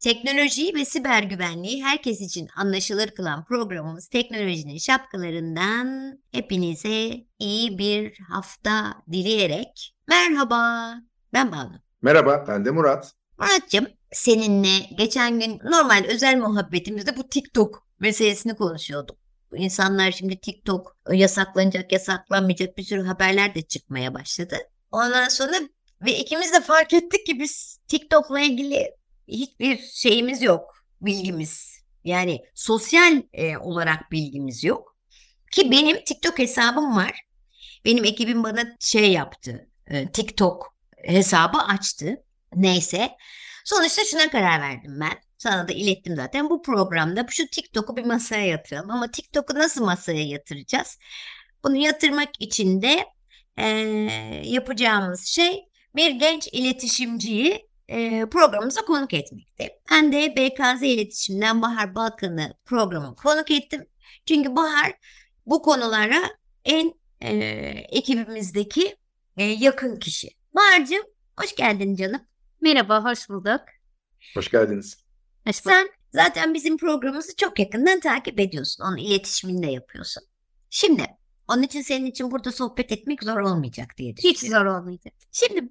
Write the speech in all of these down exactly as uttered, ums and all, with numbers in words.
Teknolojiyi ve siber güvenliği herkes için anlaşılır kılan programımız Teknolojinin Şapkalarından hepinize iyi bir hafta dileyerek merhaba, ben Banu. Merhaba, ben de Murat. Murat'cığım, seninle geçen gün normal özel muhabbetimizde bu TikTok meselesini konuşuyorduk. İnsanlar şimdi TikTok yasaklanacak, yasaklanmayacak bir sürü haberler de çıkmaya başladı. Ondan sonra ve ikimiz de fark ettik ki biz TikTok'la ilgili hiçbir şeyimiz yok, bilgimiz. Yani sosyal e, olarak bilgimiz yok. Ki benim TikTok hesabım var. Benim ekibim bana şey yaptı, e, TikTok hesabı açtı. Neyse. Sonuçta şuna karar verdim ben. Sana da ilettim zaten. Bu programda şu TikTok'u bir masaya yatıralım. Ama TikTok'u nasıl masaya yatıracağız? Bunu yatırmak için de e, yapacağımız şey bir genç iletişimciyi e, programımıza konuk etmekti. Ben de B K Z iletişimden Bahar Balkan'ı programa konuk ettim. Çünkü Bahar bu konulara en e, ekibimizdeki e, yakın kişi. Bahar'cığım, hoş geldin canım. Merhaba, hoş bulduk. Hoş geldiniz. Hoş bulduk. Sen zaten bizim programımızı çok yakından takip ediyorsun. Onun iletişimini de yapıyorsun. Şimdi, onun için senin için burada sohbet etmek zor olmayacak diye düşünüyorum. Hiç zor olmayacak. Şimdi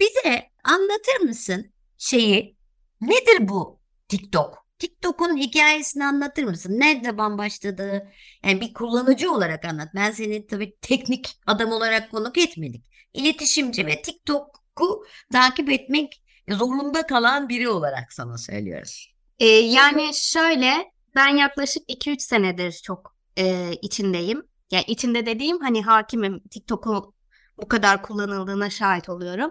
bize anlatır mısın şeyi? Nedir bu TikTok? TikTok'un hikayesini anlatır mısın? Nerede başladı? Yani bir kullanıcı olarak anlat. Ben seni tabii teknik adam olarak konuk etmedik. İletişimci ve TikTok'u takip etmek zorunda kalan biri olarak sana söylüyoruz. Ee, yani şöyle, ben yaklaşık iki üç senedir çok e, içindeyim. Yani içinde dediğim hani hakimim, TikTok'u bu kadar kullanıldığına şahit oluyorum.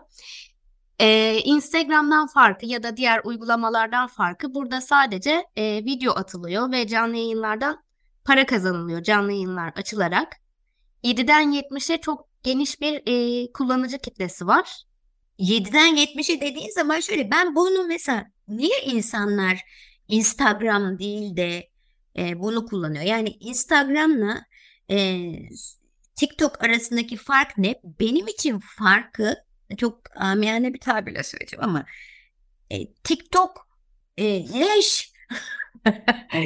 Ee, Instagram'dan farkı ya da diğer uygulamalardan farkı burada sadece e, video atılıyor ve canlı yayınlardan para kazanılıyor. Canlı yayınlar açılarak yediden yetmişe çok geniş bir e, kullanıcı kitlesi var. yediden yetmişe dediğin zaman şöyle, ben bunu mesela niye insanlar Instagram değil de e, bunu kullanıyor? Yani Instagram'la e, TikTok arasındaki fark ne? Benim için farkı çok amiyane bir tabirle söyleyeceğim ama e, TikTok e, leş.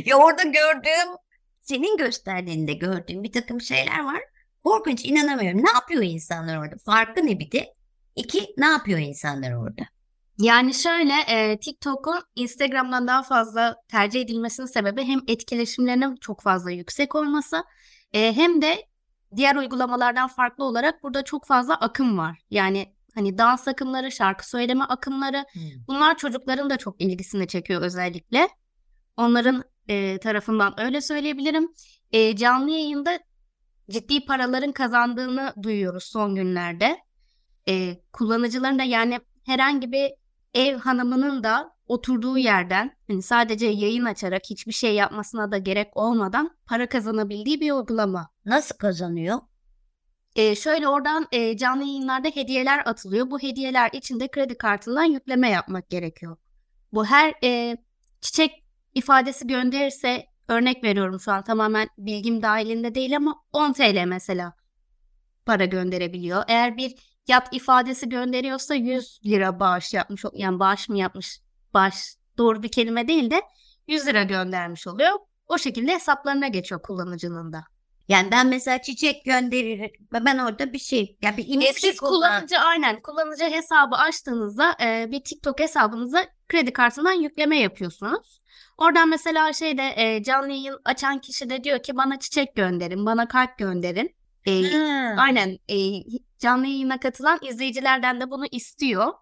Ya orada gördüğüm, senin gösterdiğinde gördüğüm bir takım şeyler var. Korkunç, inanamıyorum. Ne yapıyor insanlar orada? Farkı ne bir de? İki, ne yapıyor insanlar orada? Yani şöyle, e, TikTok'un Instagram'dan daha fazla tercih edilmesinin sebebi hem etkileşimlerinin çok fazla yüksek olması e, hem de diğer uygulamalardan farklı olarak burada çok fazla akım var. Yani hani dans akımları, şarkı söyleme akımları, hmm. bunlar çocukların da çok ilgisini çekiyor özellikle. Onların e, tarafından öyle söyleyebilirim. E, canlı yayında ciddi paraların kazandığını duyuyoruz son günlerde. E, kullanıcıların da yani herhangi bir ev hanımının da oturduğu yerden hani sadece yayın açarak hiçbir şey yapmasına da gerek olmadan para kazanabildiği bir uygulama. Nasıl kazanıyor? E, şöyle oradan e, canlı yayınlarda hediyeler atılıyor. Bu hediyeler için de kredi kartından yükleme yapmak gerekiyor. Bu her e, çiçek ifadesi gönderirse, örnek veriyorum şu an tamamen bilgim dahilinde değil ama on Türk Lirası mesela para gönderebiliyor. Eğer bir yat ifadesi gönderiyorsa yüz lira bağış yapmış, yani bağış mı yapmış, bağış doğru bir kelime değil de yüz lira göndermiş oluyor. O şekilde hesaplarına geçiyor kullanıcının da. Yani ben mesela çiçek gönderirim, ben orada bir şey, yani bir imaj. Siz kullanıcı aynen kullanıcı hesabı açtığınızda e, bir TikTok hesabınıza kredi kartından yükleme yapıyorsunuz. Oradan mesela şeyde e, canlı yayın açan kişi de diyor ki bana çiçek gönderin, bana kalp gönderin. E, aynen e, canlı yayına katılan izleyicilerden de bunu istiyor.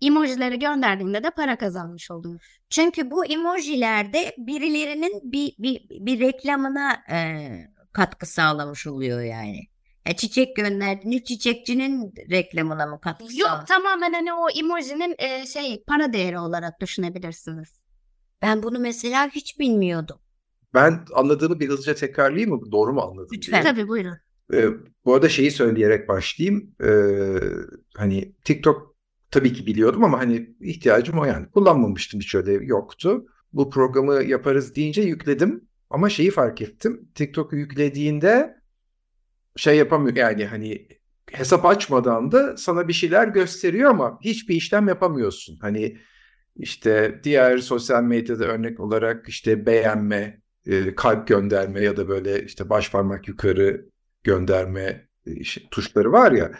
Emojileri gönderdiğinde de para kazanmış oluyor. Çünkü bu emojilerde birilerinin bir bir, bir reklamına e, katkı sağlamış oluyor yani. E, çiçek gönderdiğini çiçekçinin reklamına mı katkı? Yok sağlamış? Tamamen hani o emojinin e, şey para değeri olarak düşünebilirsiniz. Ben bunu mesela hiç bilmiyordum. Ben anladığını bir hızlıca tekrarlayayım mı? Doğru mu anladım? Lütfen. Tabii, buyurun. Ee, bu arada şeyi söyleyerek başlayayım. Ee, hani TikTok tabii ki biliyordum ama hani ihtiyacım o yani. Kullanmamıştım, hiç öyle yoktu. Bu programı yaparız deyince yükledim. Ama şeyi fark ettim. TikTok'u yüklediğinde şey yapamıyor yani, hani hesap açmadan da sana bir şeyler gösteriyor ama hiçbir işlem yapamıyorsun. Hani işte diğer sosyal medyada örnek olarak işte beğenme, kalp gönderme ya da böyle işte baş parmak yukarı gönderme tuşları var ya.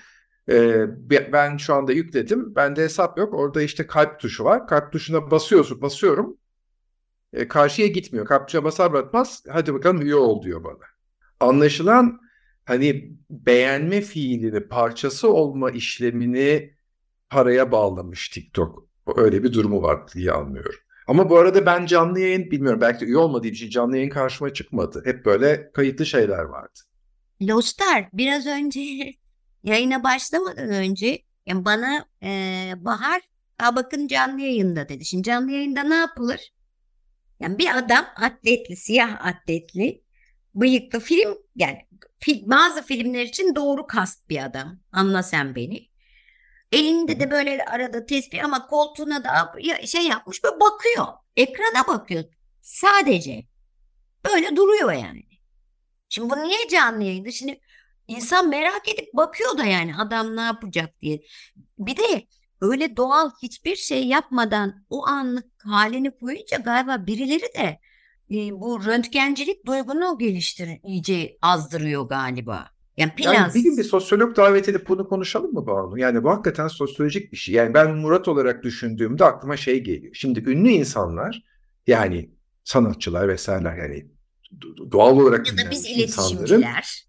Ben şu anda yükledim. Bende hesap yok. Orada işte kalp tuşu var. Kalp tuşuna basıyorsun, basıyorum. Karşıya gitmiyor. Kalp tuşuna basar basmaz hadi bakalım üye ol diyor bana. Anlaşılan hani beğenme fiilini, parçası olma işlemini paraya bağlamış TikTok. Öyle bir durumu var diye anlıyorum. Ama bu arada ben canlı yayın, bilmiyorum belki de üye olmadığı için canlı yayın karşıma çıkmadı. Hep böyle kayıtlı şeyler vardı. Lostar, biraz önce yayına başlamadan önce yani bana e, Bahar bakın canlı yayında dedi. Şimdi canlı yayında ne yapılır? Yani bir adam atletli, siyah atletli, bıyıklı, film yani film, bazı filmler için doğru kast bir adam. Anla sen beni. Elinde de böyle arada tespih ama koltuğuna da şey yapmış, böyle bakıyor. Ekrana bakıyor. Sadece. Böyle duruyor yani. Şimdi bu niye canlı yayında? Şimdi insan merak edip bakıyor da yani adam ne yapacak diye. Bir de öyle doğal hiçbir şey yapmadan o anlık halini koyunca galiba birileri de e, bu röntgencilik duygunu geliştirir, iyice azdırıyor galiba. Yani, plans... yani bir gün bir sosyolog davet edip bunu konuşalım mı Banu? Yani bu hakikaten sosyolojik bir şey. Yani ben Murat olarak düşündüğümde aklıma şey geliyor. Şimdi ünlü insanlar yani sanatçılar vesaireler yani doğal olarak ya da biz iletişimciler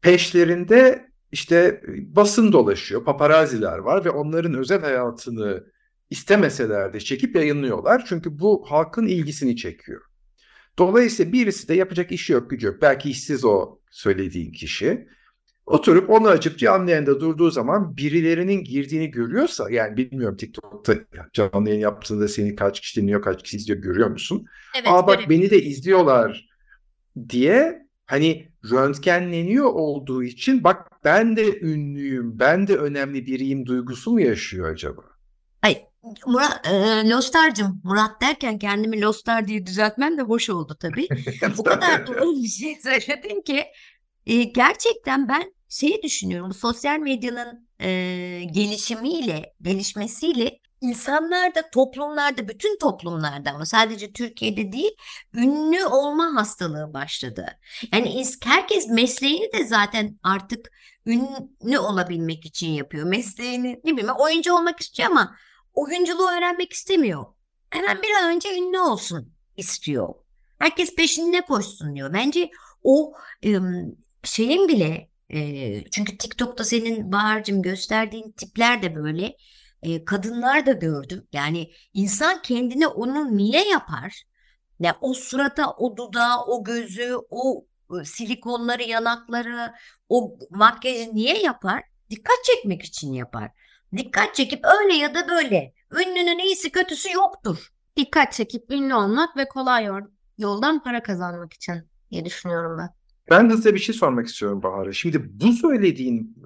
peşlerinde İşte basın dolaşıyor, paparaziler var ve onların özel hayatını istemeseler de çekip yayınlıyorlar. Çünkü bu halkın ilgisini çekiyor. Dolayısıyla birisi de yapacak işi yok, gücü yok. Belki işsiz o söylediğin kişi. Oturup onu açıp canlı yayında durduğu zaman birilerinin girdiğini görüyorsa, yani bilmiyorum TikTok'ta canlı yayın yaptığında seni kaç kişi dinliyor, kaç kişi izliyor görüyor musun? Evet, aa bak evet, beni de izliyorlar diye hani röntgenleniyor olduğu için bak ben de ünlüyüm, ben de önemli biriyim duygusu mu yaşıyor acaba? Ay Murat, e, Lostar'cığım, Murat derken kendimi Lostar diye düzeltmem de hoş oldu tabii. Bu kadar doğru bir şey söyledin ki e, gerçekten ben şeyi düşünüyorum, sosyal medyanın e, gelişimiyle, gelişmesiyle insanlarda, toplumlarda, bütün toplumlarda ama sadece Türkiye'de değil, ünlü olma hastalığı başladı. Yani herkes mesleğini de zaten artık ünlü olabilmek için yapıyor. Mesleğini, ne bileyim, oyuncu olmak istiyor ama oyunculuğu öğrenmek istemiyor. Hemen bir an önce ünlü olsun istiyor. Herkes peşine koşsun diyor. Bence o şeyin bile, çünkü TikTok'ta senin Bahar'cığım gösterdiğin tipler de böyle, kadınlar da gördüm. Yani insan kendine onu niye yapar? Yani o surata, o dudağı, o gözü, o silikonları, yanakları, o makyajı niye yapar? Dikkat çekmek için yapar. Dikkat çekip öyle ya da böyle. Ünlünün iyisi kötüsü yoktur. Dikkat çekip ünlü olmak ve kolay yoldan para kazanmak için diye düşünüyorum ben. Ben de size bir şey sormak istiyorum Bahar'a. Şimdi bu söylediğin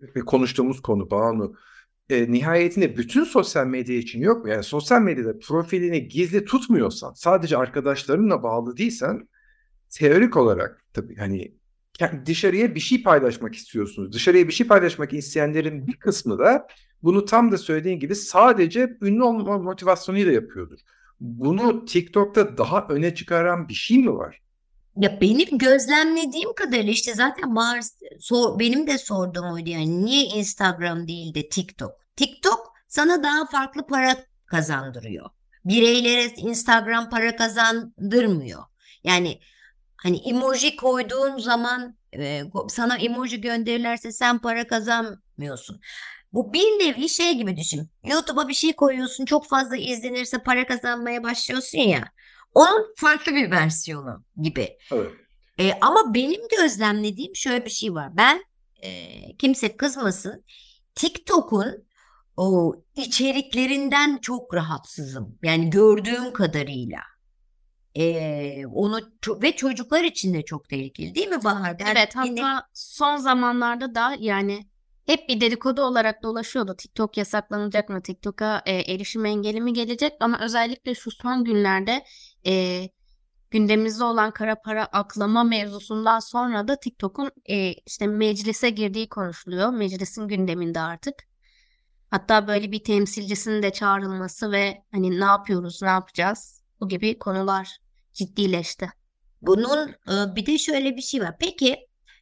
ve konuştuğumuz konu Banu, E, nihayetinde bütün sosyal medya için yok mu? Yani sosyal medyada profilini gizli tutmuyorsan, sadece arkadaşlarınla bağlı değilsen, teorik olarak tabii hani dışarıya bir şey paylaşmak istiyorsunuz. Dışarıya bir şey paylaşmak isteyenlerin bir kısmı da bunu tam da söylediğin gibi sadece ünlü olma motivasyonuyla yapıyordur. Bunu TikTok'ta daha öne çıkaran bir şey mi var? Ya benim gözlemlediğim kadarıyla işte zaten Mars, so, benim de sorduğum oydu yani niye Instagram değil de TikTok? TikTok sana daha farklı para kazandırıyor. Bireylere Instagram para kazandırmıyor. Yani hani emoji koyduğun zaman e, sana emoji gönderirlerse sen para kazanmıyorsun. Bu bir nevi şey gibi düşün. YouTube'a bir şey koyuyorsun, çok fazla izlenirse para kazanmaya başlıyorsun ya. Onun farklı bir versiyonu gibi. Evet. E, ama benim gözlemlediğim şöyle bir şey var. Ben e, kimse kızmasın, TikTok'un o içeriklerinden çok rahatsızım. Yani gördüğüm kadarıyla. Ee, onu ço- ve çocuklar için de çok tehlikeli değil mi Bahar? Yani evet, hatta yine... son zamanlarda da yani hep bir dedikodu olarak dolaşıyordu. TikTok yasaklanacak mı? TikTok'a e, erişim engeli mi gelecek? Ama özellikle şu son günlerde e, gündemimizde olan kara para aklama mevzusundan sonra da TikTok'un e, işte meclise girdiği konuşuluyor. Meclisin gündeminde artık. Hatta böyle bir temsilcisinin de çağrılması ve hani ne yapıyoruz, ne yapacağız? Bu gibi konular ciddileşti. Bunun e, bir de şöyle bir şey var. Peki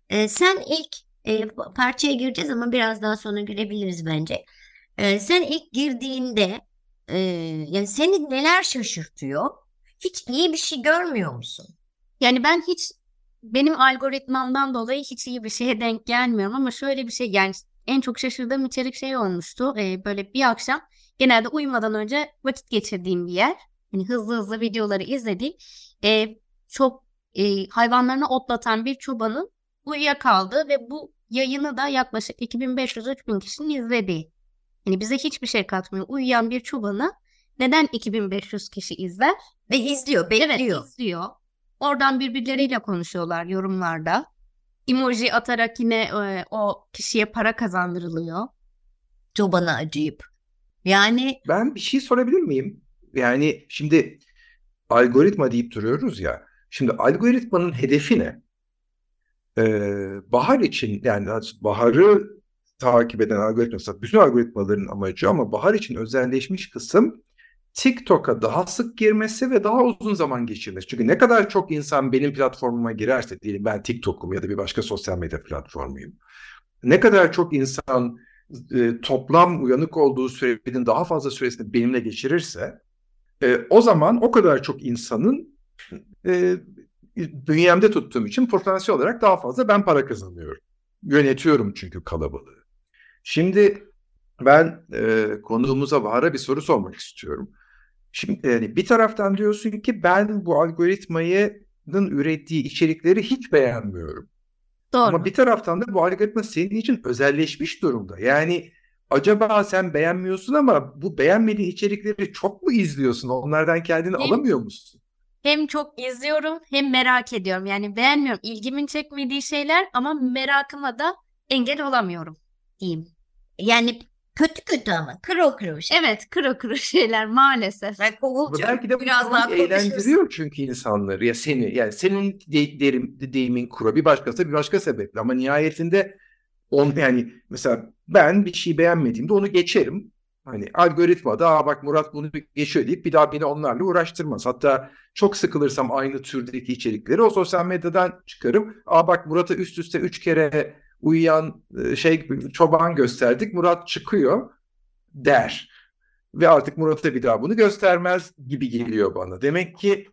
e, sen ilk e, parçaya gireceğiz ama biraz daha sonra girebiliriz bence. E, sen ilk girdiğinde e, yani seni neler şaşırtıyor? Hiç iyi bir şey görmüyor musun? Yani ben hiç, benim algoritmamdan dolayı hiç iyi bir şeye denk gelmiyorum ama şöyle bir şey, yani en çok şaşırdığım içerik şey olmuştu. E, böyle bir akşam genelde uyumadan önce vakit geçirdiğim bir yer. Yani hızlı hızlı videoları izlediğim e, çok e, hayvanlarını otlatan bir çobanın uyuyakaldığı ve bu yayını da yaklaşık iki bin beş yüz üç bin kişinin izlediği. Yani bize hiçbir şey katmıyor. Uyuyan bir çobanı neden iki bin beş yüz kişi izler? Ve izliyor, bekliyor. Evet, izliyor. Oradan birbirleriyle konuşuyorlar yorumlarda. Emoji atarak yine e, o kişiye para kazandırılıyor. Çobana acıyıp. Yani... Ben bir şey sorabilir miyim? Yani şimdi algoritma deyip duruyoruz ya. Şimdi algoritmanın hedefi ne? Ee, bahar için, yani Bahar'ı takip eden algoritma, bütün algoritmaların amacı, ama Bahar için özelleşmiş kısım TikTok'a daha sık girmesi ve daha uzun zaman geçirmesi. Çünkü ne kadar çok insan benim platformuma girerse, diyelim ben TikTok'um ya da bir başka sosyal medya platformuyum. Ne kadar çok insan e, toplam uyanık olduğu sürenin daha fazla süresini benimle geçirirse e, o zaman o kadar çok insanın e, bünyemde tuttuğum için potansiyel olarak daha fazla ben para kazanıyorum. Yönetiyorum çünkü kalabalığı. Şimdi ben e, konuğumuza, Bahar'a bir soru sormak istiyorum. Şimdi yani bir taraftan diyorsun ki ben bu algoritmanın ürettiği içerikleri hiç beğenmiyorum. Doğru. Ama bir taraftan da bu algoritma senin için özelleşmiş durumda. Yani acaba sen beğenmiyorsun ama bu beğenmediğin içerikleri çok mu izliyorsun? Onlardan kendini hem, alamıyor musun? Hem çok izliyorum hem merak ediyorum. Yani beğenmiyorum. İlgimin çekmediği şeyler ama merakıma da engel olamıyorum diyeyim. Yani kötü kötü ama kuru kuru. Evet, kuru kuru şeyler maalesef. Yani belki de biraz daha eğlendiriyor çünkü insanları, ya seni, yani senin de, derim, deyimin kuru, bir başkası bir başka sebeple ama nihayetinde on, yani mesela ben bir şey beğenmediğimde onu geçerim. Hani algoritmada aa bak Murat bunu geçiyor deyip bir daha beni onlarla uğraştırmaz. Hatta çok sıkılırsam aynı türdeki içerikleri o sosyal medyadan çıkarım. Aa bak Murat'a üst üste üç kere uyuyan şey çoban gösterdik, Murat çıkıyor der. Ve artık Murat'a bir daha bunu göstermez gibi geliyor bana. Demek ki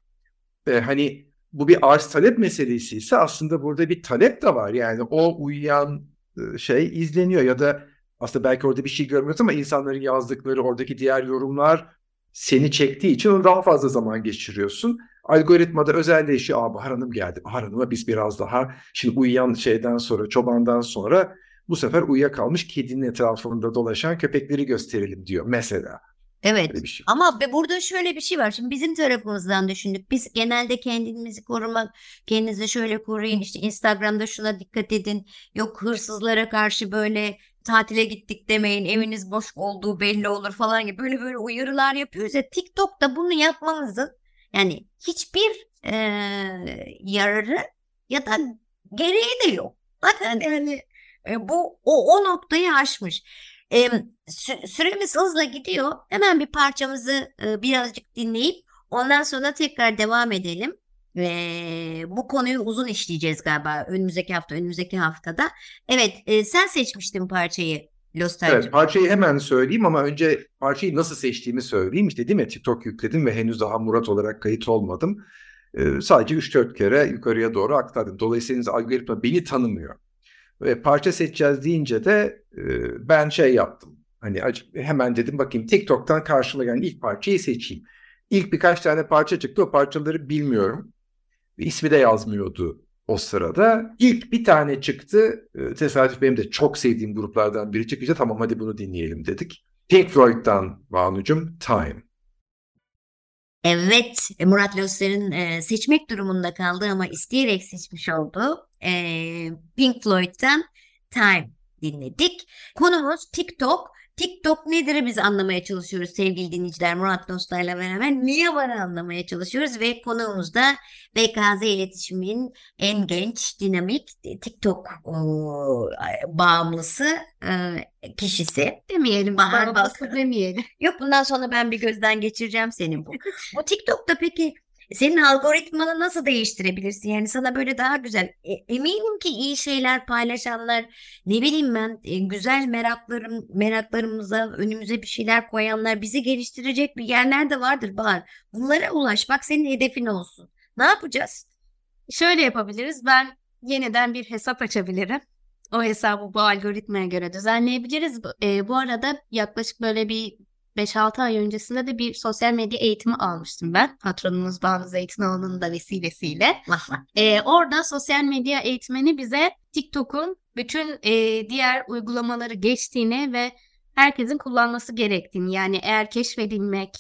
e, hani bu bir arz talep meselesi ise aslında burada bir talep de var. Yani o uyuyan e, şey izleniyor ya da aslında belki orada bir şey görmüyoruz ama insanların yazdıkları, oradaki diğer yorumlar seni çektiği için onu daha fazla zaman geçiriyorsun. Algoritmada özelleşiyor. Aa Bahar Hanım geldi. Bahar Hanım'a biz biraz daha şimdi uyuyan şeyden sonra, çobandan sonra bu sefer uyuyakalmış kedinin etrafında dolaşan köpekleri gösterelim diyor mesela. Evet şey. Ama burada şöyle bir şey var. Şimdi bizim tarafımızdan düşündük. Biz genelde kendimizi korumak, kendinizi şöyle koruyun, işte Instagram'da şuna dikkat edin. Yok hırsızlara karşı böyle tatile gittik demeyin, eviniz boş olduğu belli olur falan gibi böyle böyle uyarılar yapıyoruz ya. TikTok'ta bunu yapmamızın yani hiçbir e, yararı ya da gereği de yok. Zaten yani e, bu o, o noktayı aşmış. E, sü- süremiz hızla gidiyor. Hemen bir parçamızı e, birazcık dinleyip ondan sonra tekrar devam edelim. Ve bu konuyu uzun işleyeceğiz galiba önümüzdeki hafta, önümüzdeki haftada. Evet, e, sen seçmiştin parçayı Lostar'cığım. Evet, parçayı hemen söyleyeyim ama önce parçayı nasıl seçtiğimi söyleyeyim. İşte değil mi? TikTok yükledim ve henüz daha Murat olarak kayıt olmadım. Ee, sadece üç dört kere yukarıya doğru aktardım. Dolayısıyla algoritma beni tanımıyor. Ve parça seçeceğiz deyince de e, ben şey yaptım. Hani hemen dedim bakayım TikTok'tan karşıma gelen ilk parçayı seçeyim. İlk birkaç tane parça çıktı. O parçaları bilmiyorum. İsmi de yazmıyordu o sırada. İlk bir tane çıktı. Tesadüf benim de çok sevdiğim gruplardan biri çıkınca tamam hadi bunu dinleyelim dedik. Pink Floyd'dan Banu'cum Time. Evet, Murat Lostar'ın e, seçmek durumunda kaldığı ama isteyerek seçmiş olduğu e, Pink Floyd'dan Time dinledik. Konumuz TikTok. TikTok nedir biz anlamaya çalışıyoruz sevgili dinleyiciler, Murat Lostar'la beraber. Niye var anlamaya çalışıyoruz ve konuğumuz da B K Z iletişimin en genç, dinamik TikTok o, bağımlısı e, kişisi. Demeyelim, Bahar Balkan demeyelim. Yok, bundan sonra ben bir gözden geçireceğim senin bu. Bu TikTok'ta peki senin algoritmanı nasıl değiştirebilirsin? Yani sana böyle daha güzel, e, eminim ki iyi şeyler paylaşanlar, ne bileyim ben e, güzel meraklarım, meraklarımıza, önümüze bir şeyler koyanlar, bizi geliştirecek bir yerler de vardır Bahar. Bunlara ulaşmak senin hedefin olsun. Ne yapacağız? Şöyle yapabiliriz. Ben yeniden bir hesap açabilirim. O hesabı bu algoritmaya göre düzenleyebiliriz. E, bu arada yaklaşık böyle bir beş altı ay öncesinde de bir sosyal medya eğitimi almıştım ben. Patronumuz Banu Zeytinoğlu'nun da vesilesiyle. ee, orada sosyal medya eğitmeni bize TikTok'un bütün e, diğer uygulamaları geçtiğini ve herkesin kullanması gerektiğini, yani eğer keşfedilmek,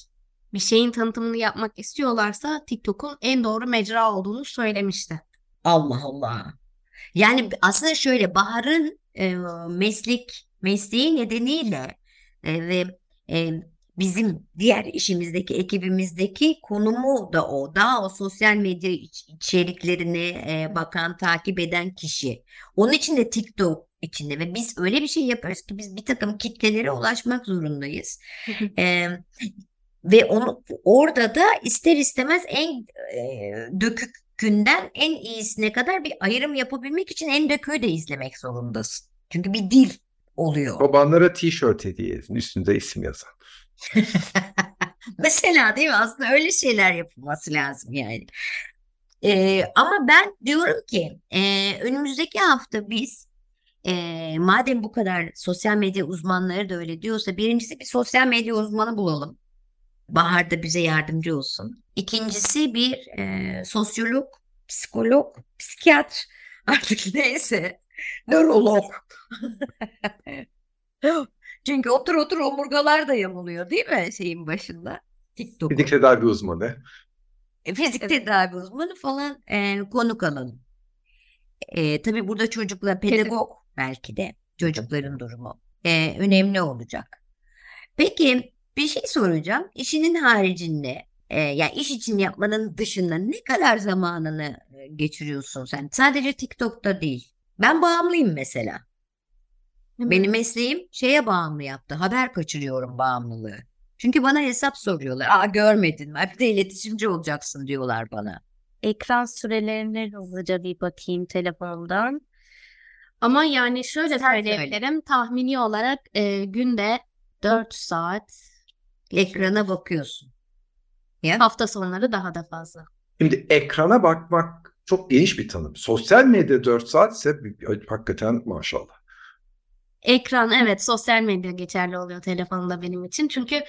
bir şeyin tanıtımını yapmak istiyorlarsa TikTok'un en doğru mecra olduğunu söylemişti. Allah Allah. Yani aslında şöyle, Bahar'ın e, meslek mesleği nedeniyle e, ve bizim diğer işimizdeki, ekibimizdeki konumu da o. Daha o sosyal medya içeriklerine bakan, takip eden kişi. Onun için de TikTok içinde ve biz öyle bir şey yaparız ki biz bir takım kitlelere ulaşmak zorundayız. ee, ve onu, orada da ister istemez en e, dökükünden en iyisine kadar bir ayrım yapabilmek için en döküğü de izlemek zorundasın. Çünkü bir dil oluyor. Babanlara t-shirt hediye edin, üstünde isim yazan. Mesela, değil mi? Aslında öyle şeyler yapılması lazım yani. Ee, ama ben diyorum ki e, önümüzdeki hafta biz e, madem bu kadar sosyal medya uzmanları da öyle diyorsa, birincisi bir sosyal medya uzmanı bulalım. Bahar da bize yardımcı olsun. İkincisi bir e, sosyolog, psikolog, psikiyatr, artık neyse, nörolog. Çünkü otur otur omurgalar da yamuluyor, değil mi şeyin başında? TikTok. Fizik tedavi uzmanı. Fizik tedavi uzmanı falan e, konuk alalım. E, tabii burada çocukla pedagog, belki de çocukların durumu e, önemli olacak. Peki bir şey soracağım. İşinin haricinde, e, yani iş için yapmanın dışında ne kadar zamanını geçiriyorsun sen? Sadece TikTok'ta değil. Ben bağımlıyım mesela. Benim mesleğim şeye bağımlı yaptı. Haber kaçırıyorum bağımlılığı. Çünkü bana hesap soruyorlar. Aa, görmedin mi? Bir de iletişimci olacaksın diyorlar bana. Ekran sürelerine hızlıca bir bakayım telefondan. Ama yani şöyle söyleyebilirim. Tahmini olarak e, günde dört saat ekrana bakıyorsun. Ya? Hafta sonları daha da fazla. Şimdi ekrana bakmak çok geniş bir tanım. Sosyal medya dört saatse hakikaten maşallah. Ekran, evet, sosyal medya geçerli oluyor telefonda benim için. Çünkü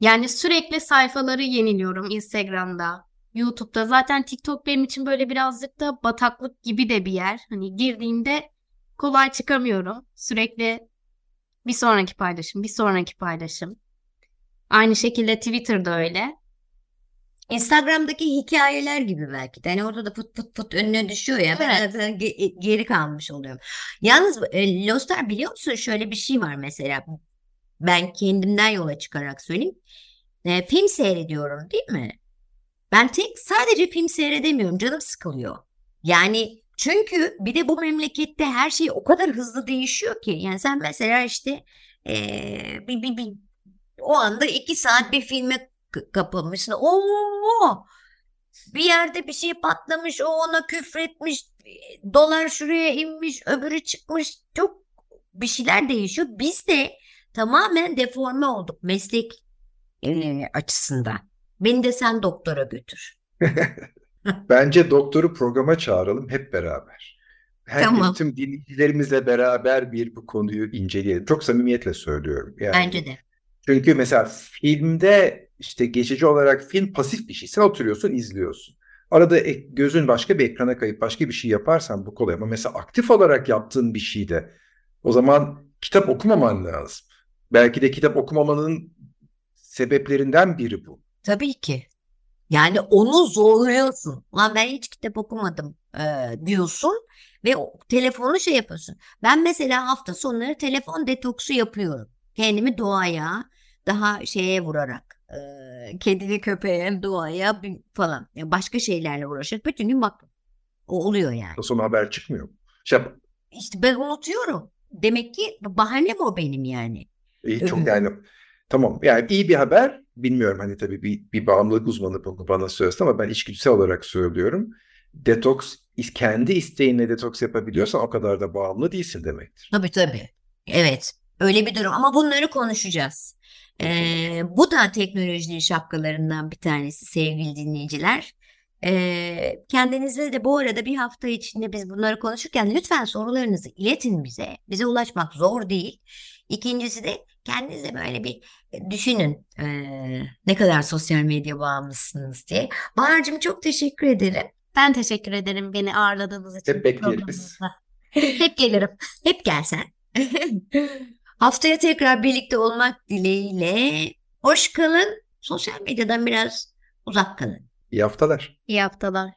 yani sürekli sayfaları yeniliyorum Instagram'da, YouTube'da. Zaten TikTok benim için böyle birazcık da bataklık gibi de bir yer. Hani girdiğimde kolay çıkamıyorum. Sürekli bir sonraki paylaşım, bir sonraki paylaşım. Aynı şekilde Twitter'da öyle. Instagram'daki hikayeler gibi belki de. Yani orada da put put put önüne düşüyor ya. Evet. Ben geri kalmış oluyorum. Yalnız Lostar, biliyor musun şöyle bir şey var mesela. Ben kendimden yola çıkarak söyleyeyim. E, film seyrediyorum, değil mi? Ben tek sadece film seyredemiyorum. Canım sıkılıyor. Yani çünkü bir de bu memlekette her şey o kadar hızlı değişiyor ki. Yani sen mesela işte e, bir, bir, bir, o anda iki saat bir filme kapılmışsın. Oo, bir yerde bir şey patlamış, o ona küfretmiş, dolar şuraya inmiş, öbürü çıkmış, çok bir şeyler değişiyor. Biz de tamamen deforme olduk meslek e, açısından. Beni de sen doktora götür. Bence doktoru programa çağıralım hep beraber. Her tamam. Tüm dinleyicilerimizle beraber bir bu konuyu inceleyelim. Çok samimiyetle söylüyorum. Yani. Bence de. Çünkü mesela filmde İşte geçici olarak film pasif bir şey. Sen oturuyorsun, izliyorsun. Arada gözün başka bir ekrana kayıp başka bir şey yaparsan bu kolay. Ama mesela aktif olarak yaptığın bir şeyde o zaman kitap okumaman lazım. Belki de kitap okumamanın sebeplerinden biri bu. Tabii ki. Yani onu zorluyorsun. Ulan ben hiç kitap okumadım e, diyorsun ve telefonu şey yapıyorsun. Ben mesela hafta sonları telefon detoksu yapıyorum. Kendimi doğaya, daha şeye vurarak, e, kedili köpeğe, doğaya falan. Yani başka şeylerle uğraşarak bütün gün bak. O oluyor yani. Sonra haber çıkmıyor. Şey yap- işte ben unutuyorum. Demek ki bahanem o benim yani. İyi, çok yani. Tamam yani iyi bir haber bilmiyorum hani tabii bir, bir bağımlılık uzmanı bunu bana söylesin ama ben içgüdüsel olarak söylüyorum. Detoks kendi isteğinle detoks yapabiliyorsan o kadar da bağımlı değilsin demektir. Tabii tabii. Evet öyle bir durum ama bunları konuşacağız. Ee, bu da teknolojinin şapkalarından bir tanesi sevgili dinleyiciler. Ee, kendinize de bu arada bir hafta içinde biz bunları konuşurken lütfen sorularınızı iletin bize. Bize ulaşmak zor değil. İkincisi de kendiniz de böyle bir düşünün e, ne kadar sosyal medya bağımlısınız diye. Bahar'cığım çok teşekkür ederim. Ben teşekkür ederim beni ağırladığınız için. Hep bekleriz. Hep gelirim. Hep gelsen. Haftaya tekrar birlikte olmak dileğiyle. Hoş kalın. Sosyal medyadan biraz uzak kalın. İyi haftalar. İyi haftalar.